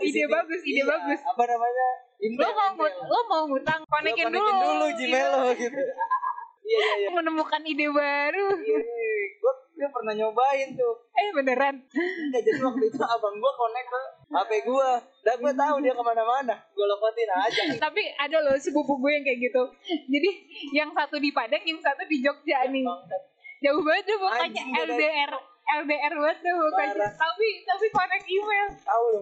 Ide bagus. Apa namanya? Lo mau ngutang, konekin dulu Gmail lo gitu. Menemukan ide baru. Gue dia pernah nyobain tuh. Beneran? Enggak, jadi waktu itu abang gue connect ke HP gue. Dan gue tahu dia kemana-mana, gue lokotin aja. Tapi ada loh sepupu gue yang kayak gitu. Jadi yang satu di Padang, yang satu di Jogja nih. Jauh banget tuh pokoknya, LDR banget tuh pokoknya. Tapi connect email.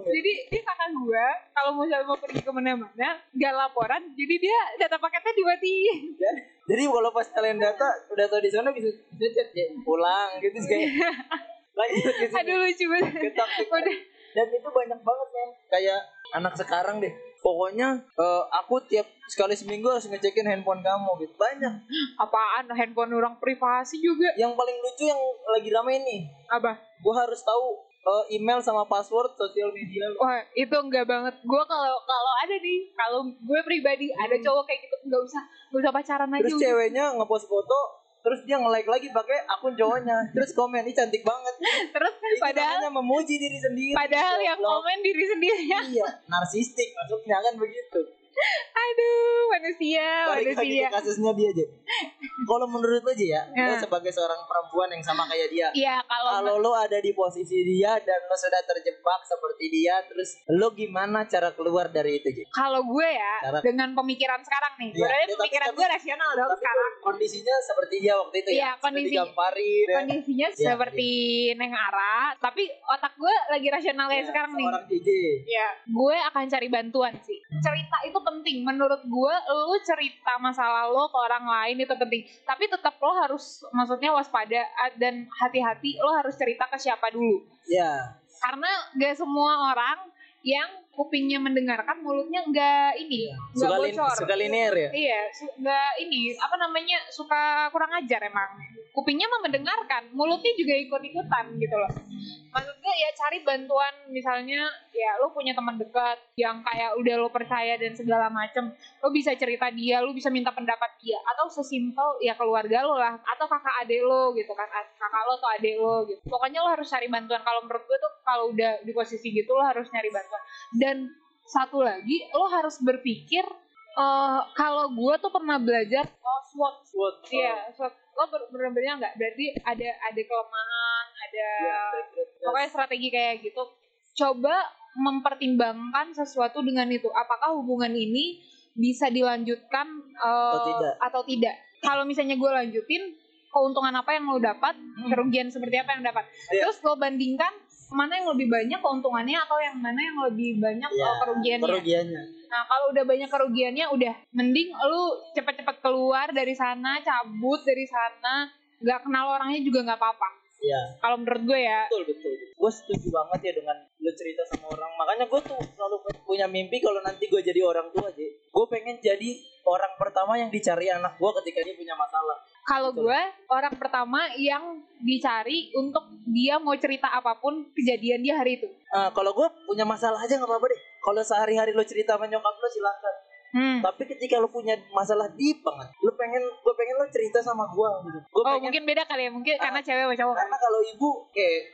Jadi dia kakak gue, kalau misalnya mau pergi kemana-mana, gak laporan, jadi dia data paketnya dimatiin. Jadi kalau pas kalian data di sana bisa chat ya, pulang gitu kayak. Aduh lucu banget. Dan itu banyak banget men, kayak anak sekarang deh. Pokoknya aku tiap sekali seminggu harus ngecekin handphone kamu gitu. Banyak. Apaan handphone orang privasi juga. Yang paling lucu yang lagi rame ini. Apa? Gue harus tahu email sama password sosial media. Wah, itu enggak banget. Gue kalau ada nih, kalau gue pribadi ada cowok kayak gitu enggak usah pacaran aja. Terus ceweknya nge-post foto, terus dia nge-like lagi pakai akun cowoknya, terus komen ini cantik banget, terus padahal memuji diri sendiri, padahal yang komen diri sendiri. Iya, narsistik maksudnya kan begitu. Aduh, manusia. Kasusnya dia aja. Kalau menurut lo aja ya, lo sebagai seorang perempuan yang sama kayak dia. Iya, kalau lo ada di posisi dia dan lo sudah terjebak seperti dia, terus lo gimana cara keluar dari itu aja? Kalau gue ya, dengan pemikiran sekarang nih. Ya, berarti pemikiran gue rasional dong sekarang. Kondisinya seperti dia waktu itu ya. Kondisinya seperti Neng Ara, tapi otak gue lagi rasional kayak sekarang nih. Seorang JJ. Iya, gue akan cari bantuan sih. Cerita itu penting menurut gue, lo cerita masalah lo ke orang lain itu penting, tapi tetap lo harus maksudnya waspada dan hati-hati, lo harus cerita ke siapa dulu ya, karena gak semua orang yang kupingnya mendengarkan mulutnya gak ini ya, gak bocor, suka linear ya, iya gak ini apa namanya, suka kurang ajar. Emang kupingnya mah mendengarkan, mulutnya juga ikut-ikutan gitu loh. Maksudnya ya cari bantuan, misalnya ya lo punya teman dekat yang kayak udah lo percaya dan segala macem, lo bisa cerita dia, lo bisa minta pendapat dia, atau sesimpel ya keluarga lo lah, atau kakak adik lo gitu kan, kakak lo atau adik lo gitu. Pokoknya lo harus cari bantuan. Kalau menurut gue tuh kalau udah di posisi gitu lo harus nyari bantuan. Dan satu lagi lo harus berpikir, kalau gue tuh pernah belajar SWOT. Iya, SWOT. Lo bener-benernya nggak, berarti ada kelemahan, ada pokoknya strategi kayak gitu. Coba mempertimbangkan sesuatu dengan itu, apakah hubungan ini bisa dilanjutkan atau tidak. Kalau misalnya gue lanjutin, keuntungan apa yang lo dapat, kerugian seperti apa yang dapat. Terus lo bandingkan mana yang lebih banyak keuntungannya atau yang mana yang lebih banyak kerugiannya. Nah, kalau udah banyak kerugiannya, udah mending lu cepet-cepet keluar dari sana, cabut dari sana, nggak kenal orangnya juga nggak apa-apa. Iya. Kalau menurut gue ya. Betul. Gue setuju banget ya dengan lu cerita sama orang. Makanya gue tuh selalu punya mimpi kalau nanti gue jadi orang tua aja. Gue pengen jadi orang pertama yang dicari anak gue ketika dia punya masalah. Kalau gue orang pertama yang dicari untuk dia mau cerita apapun kejadian dia hari itu. Kalau gue punya masalah aja nggak apa-apa deh. Kalau sehari-hari lo cerita sama nyokap lo silakan. Tapi ketika lo punya masalah deep banget, gue pengen lo cerita sama gue gitu. Mungkin beda kali ya, mungkin karena cewek sama cowok. Karena kalau ibu,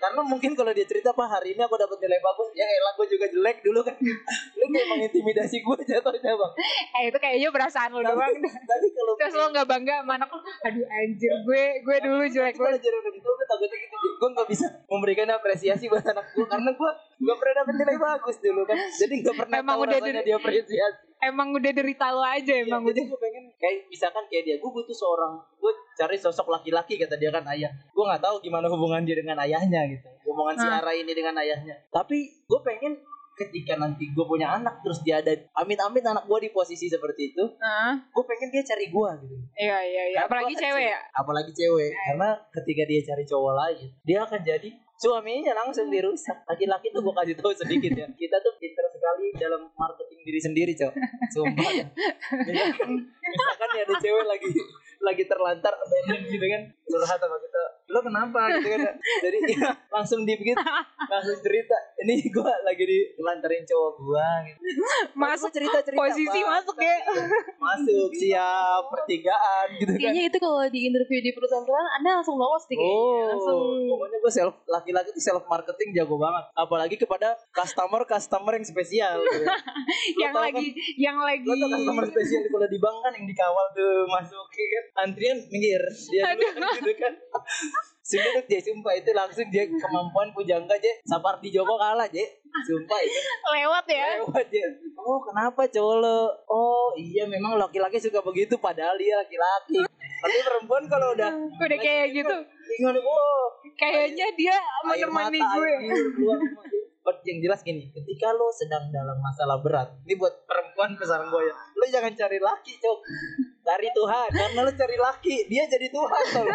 karena mungkin kalau dia cerita, "Pak, hari ini aku dapat nilai bagus." Ya elah, gue juga jelek dulu kan. Lo kayak mengintimidasi gue jatuhnya, Bang. Itu kayaknya perasaan lo doang. Tapi kalau terus lo enggak bangga sama anak lo, aduh anjir, gue dulu jelek banget. Gue takutnya gitu. Gue enggak bisa memberikan apresiasi buat anak gue karena gue pernah dapat nilai bagus dulu kan. Jadi enggak pernah rasanya diapresiasi. Emang udah derita lo aja, udah. Gue pengen kayak misalkan kayak dia, gue butuh seorang, gue cari sosok laki-laki, kata dia kan ayah. Gue nggak tahu gimana hubungan dia dengan ayahnya gitu, hubungan si Ara ini dengan ayahnya. Tapi gue pengen ketika nanti gue punya anak, terus dia ada, amit-amit anak gue di posisi seperti itu, gue pengen dia cari gue gitu. Iya. Apalagi cewek. Karena ketika dia cari cowok lain, dia akan jadi suaminya langsung dirusak. Laki-laki tuh gue kasih tahu sedikit ya, kita tuh pinter sekali dalam marketing diri sendiri, Cok. Sumpah ya. Misalkan ya ada cewek lagi terlantar gitu kan, curhat sama kita, "Lo kenapa?" gitu kan. Jadi ya, langsung cerita, "Ini gue lagi dilantarin cowok gue gitu." Masuk cerita-cerita posisi apa? Masuk siap pertigaan gitu kan. Kayaknya itu kalau di interview di perusahaan Anda langsung lolos deh kayaknya. Pokoknya gue laki-laki itu self marketing jago banget, apalagi kepada customer yang spesial gitu. Lo tuh customer spesial kalau di bank kan yang dikawal tuh masuk kan, antrian minggir, dia dulu kan gitu kan. Sumpah Jek, sumpah itu langsung Jek, kemampuan pujangga Jek, Sapardi Djoko kalah Jek, sumpah itu. Lewat ya? Lewat Jek. Oh kenapa colo? Oh iya memang laki-laki suka begitu padahal dia laki-laki. Tapi perempuan kalau udah kayak gitu. Bingung, oh kayaknya dia menemani gue. Yang jelas gini, ketika lo sedang dalam masalah berat, ini buat perempuan pesan gue ya, lo jangan cari laki Cok, cari Tuhan, karena lo cari laki, dia jadi Tuhan Cok.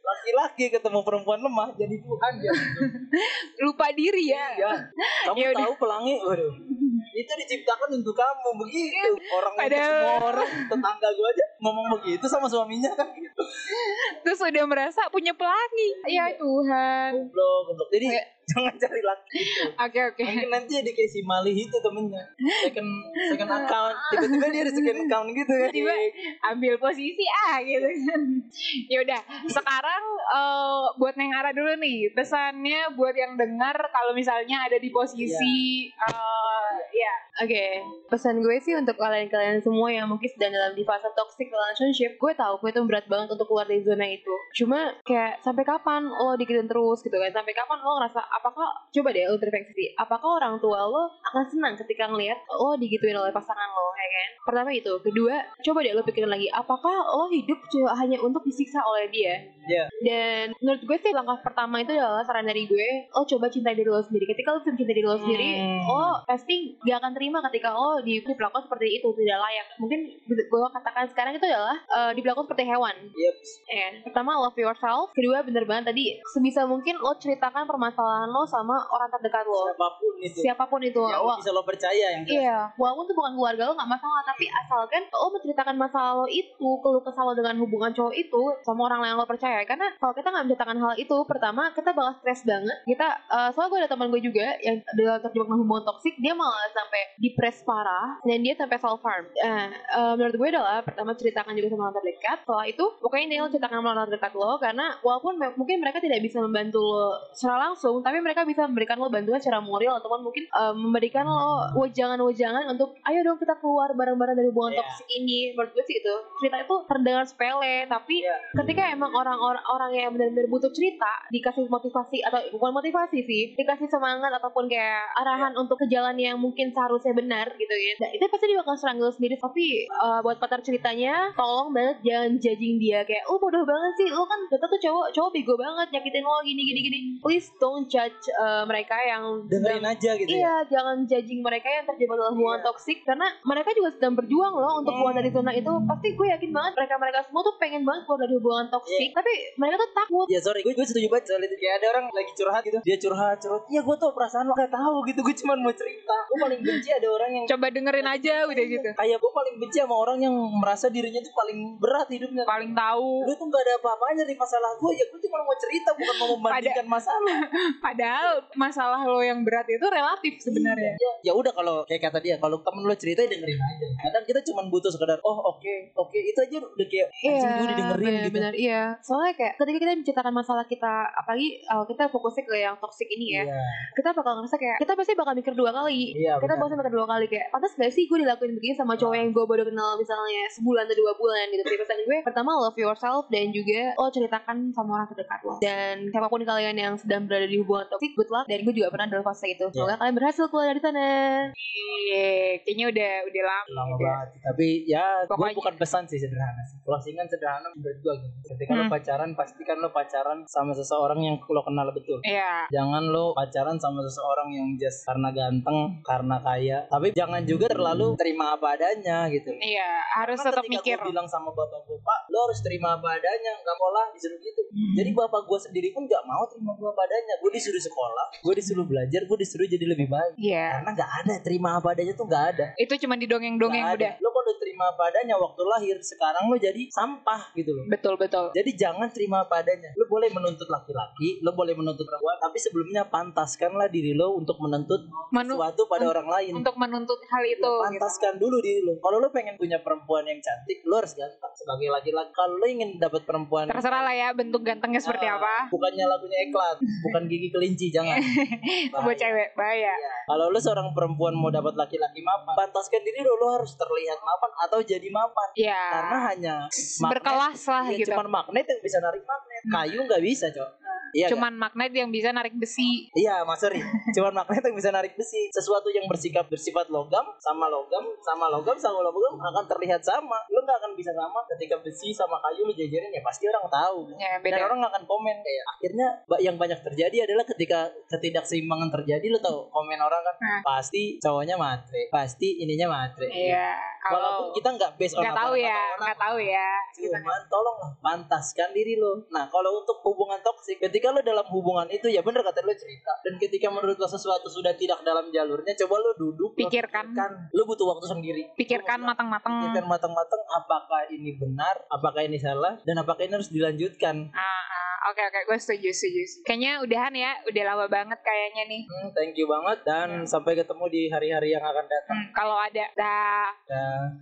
Laki-laki ketemu perempuan lemah jadi Tuhan ya. Lupa diri ya. Iya. Kamu yaudah tahu pelangi, waduh. Itu diciptakan untuk kamu begitu. Orang untuk semua orang, tetangga gue aja ngomong begitu sama suaminya kan gitu. Terus udah merasa punya pelangi. Ya Tuhan. Goblok. Jadi jangan cari laki itu. Oke. Mungkin nanti jadi kayak si Mali itu temennya. Second account. Tiba-tiba dia ada second account gitu kan. Tiba ambil posisi gitu kan. Yaudah. Sekarang buat Neng Ara dulu nih. Pesannya buat yang dengar kalau misalnya ada di posisi Oke. Pesan gue sih untuk kalian-kalian semua yang mungkin sedang dalam di fase toxic relationship. Gue tahu gue tuh berat banget untuk keluar dari zona itu. Cuma kayak sampai kapan lo dikitin terus gitu kan. Sampai kapan lo ngerasa apakah, coba deh lo refleksi, apakah orang tua lo akan senang ketika ngelihat lo digituin oleh pasangan lo, ya kan? Pertama itu. Kedua, coba deh lo pikirin lagi, apakah lo hidup hanya untuk disiksa oleh dia? Yeah. Dan menurut gue sih langkah pertama itu adalah saran dari gue, lo coba cintai diri lo sendiri. Ketika lo cintai diri lo sendiri, lo pasti gak akan terima ketika lo diperlakukan seperti itu, tidak layak. Mungkin gue katakan sekarang itu adalah diperlakukan seperti hewan. Yep. Yeah. Pertama, love yourself. Kedua, bener banget tadi, sebisa mungkin lo ceritakan permasalahan lo sama orang terdekat lo, siapapun itu yang bisa lo percaya yang jelas. Iya, walaupun itu bukan keluarga lo gak masalah, tapi asalkan lo menceritakan masalah lo itu, keluh kesah lo dengan hubungan cowok itu sama orang lain yang lo percaya. Karena kalau kita gak menceritakan hal itu, pertama kita bakal stres banget. Kita soalnya gue ada teman gue juga yang terjebak dalam hubungan toksik, dia malah sampai depres parah dan dia sampai self harm. Menurut gue adalah pertama ceritakan juga sama orang terdekat. Setelah itu pokoknya intinya lo ceritakan sama orang terdekat lo, karena walaupun mungkin mereka tidak bisa membantu lo secara langsung, tapi mereka bisa memberikan lo bantuan secara moral ataupun mungkin memberikan lo wejangan-wejangan untuk ayo dong kita keluar bareng-bareng dari hubungan toksik ini. Menurut gue sih itu cerita itu terdengar sepele, tapi ketika emang orang-orang yang benar-benar butuh cerita dikasih motivasi, atau bukan motivasi sih, dikasih semangat ataupun kayak arahan untuk ke jalan yang mungkin seharusnya benar gitu ya. Nah, itu pasti dia bakal serang lo sendiri. Tapi buat pacar ceritanya, tolong banget jangan judging dia kayak lo bodoh banget sih, lo kan kata tuh cowok bego banget, nyakitin lo gini. Please don't judge mereka yang dengerin aja gitu. Iya, jangan judging mereka yang terjebak dalam hubungan toksik, karena mereka juga sedang berjuang loh untuk keluar dari zona itu. Pasti gue yakin banget mereka semua tuh pengen banget keluar dari hubungan toksik, tapi mereka tuh takut. Ya sorry, gue setuju banget soal itu. Kayak ada orang lagi curhat gitu, dia curhat. Iya gue tau perasaan lo, gak tau gitu, gue cuma mau cerita. Gue paling benci ada orang yang coba dengerin aja udah gitu. Kayak gue paling benci sama orang yang merasa dirinya tuh paling berat hidupnya, paling tahu. Gue tuh gak ada apa-apanya di masalah gue, ya gue cuma mau cerita, bukan mau membandingkan masalah. Padahal masalah lo yang berat itu relatif sebenarnya. Ya udah, kalau kayak kata dia, kalau temen lo cerita dengerin aja. Kadang kita cuma butuh sekedar oke, itu aja udah kayak langsung gue didengerin gitu. Iya. Soalnya kayak ketika kita menceritakan masalah kita, apalagi kita fokusnya ke yang toksik ini ya, kita bakal ngerasa kayak kita pasti bakal mikir dua kali. Kita bakal mikir dua kali kayak pantas gak sih gue dilakuin begini sama cowok yang gue baru kenal misalnya sebulan atau 2 bulan gitu. Jadi pesan gue pertama love yourself, dan juga lo ceritakan sama orang terdekat lo. Dan siapapun kalian yang sedang berada di hubungan toksik, good luck. Dan gue juga pernah dalam fase itu. Semoga kalian berhasil keluar dari sana. Kayaknya udah lama banget. Tapi ya pokoknya gue bukan pesan sih, sederhana sih. Closingan sederhana menurut gue gitu. Ketika lo pacaran, pastikan lo pacaran sama seseorang yang lo kenal betul. Jangan lo pacaran sama seseorang yang just karena ganteng, karena kaya. Tapi jangan juga terlalu terima apa adanya gitu. Harus tetap mikir. Ketika gue bilang sama bapak-bapak, lo harus terima apa adanya. Gak pola disuruh gitu. Jadi bapak gue sendiri pun gak mau terima gue apa adanya. Gue disuruh sekolah, gue disuruh belajar, gue disuruh jadi lebih baik. Karena gak ada terima apa adanya tuh, gak ada. Itu cuma didongeng-dongeng udah. Lo kalau terima apa adanya waktu lahir, sekarang lo jadi sampah gitu loh. Betul. Jadi jangan terima apa adanya. Lo boleh menuntut laki-laki, lo boleh menuntut perempuan, tapi sebelumnya pantaskanlah diri lo untuk menuntut sesuatu pada orang lain. Untuk menuntut hal itu pantaskan dulu diri lo. Kalau lo pengen punya perempuan yang cantik, lo harus ganteng sebagai laki-laki. Kalau lo ingin dapat perempuan, terserah lah ya bentuk gantengnya seperti apa. Bukannya lagunya Eklat, bukan gigi kelinci, jangan. Buat cewek bahaya. Kalau lu seorang perempuan mau dapat laki-laki mapan, pantaskan diri lu harus terlihat mapan atau jadi mapan. Iya. Karena hanya magnet, berkelas lah ya, gitu. Cuman magnet yang bisa narik magnet. Kayu nggak bisa, Cok. Iya, cuman gak? Magnet yang bisa narik besi. Iya, Mas Ori. Cuman magnet yang bisa narik besi. Sesuatu yang bersifat logam sama logam sama logam sama logam akan terlihat sama. Lu gak akan bisa sama ketika besi sama kayu lu jajarin, ya pasti orang tahu. Ya, beda. Dan orang akan komen kayak akhirnya yang banyak terjadi adalah ketika ketidakseimbangan terjadi, lu tahu komen orang kan pasti cowoknya matre, pasti ininya matre. Iya. Walaupun kita gak based on apa-apa ya, orang. Gak tahu ya. Cuman tolonglah pantaskan diri lu. Nah, kalau untuk hubungan toksik, ketika lo dalam hubungan itu, ya bener kata lo cerita. Dan ketika menurut lo sesuatu sudah tidak dalam jalurnya, coba lo duduk, pikirkan. Lo butuh waktu sendiri. Pikirkan matang-matang. Pikirkan matang-matang, apakah ini benar, apakah ini salah, dan apakah ini harus dilanjutkan. Oke, gue setuju. Kayaknya udahan ya, udah lama banget kayaknya nih. Thank you banget, dan sampai ketemu di hari-hari yang akan datang. Kalau ada. Dah.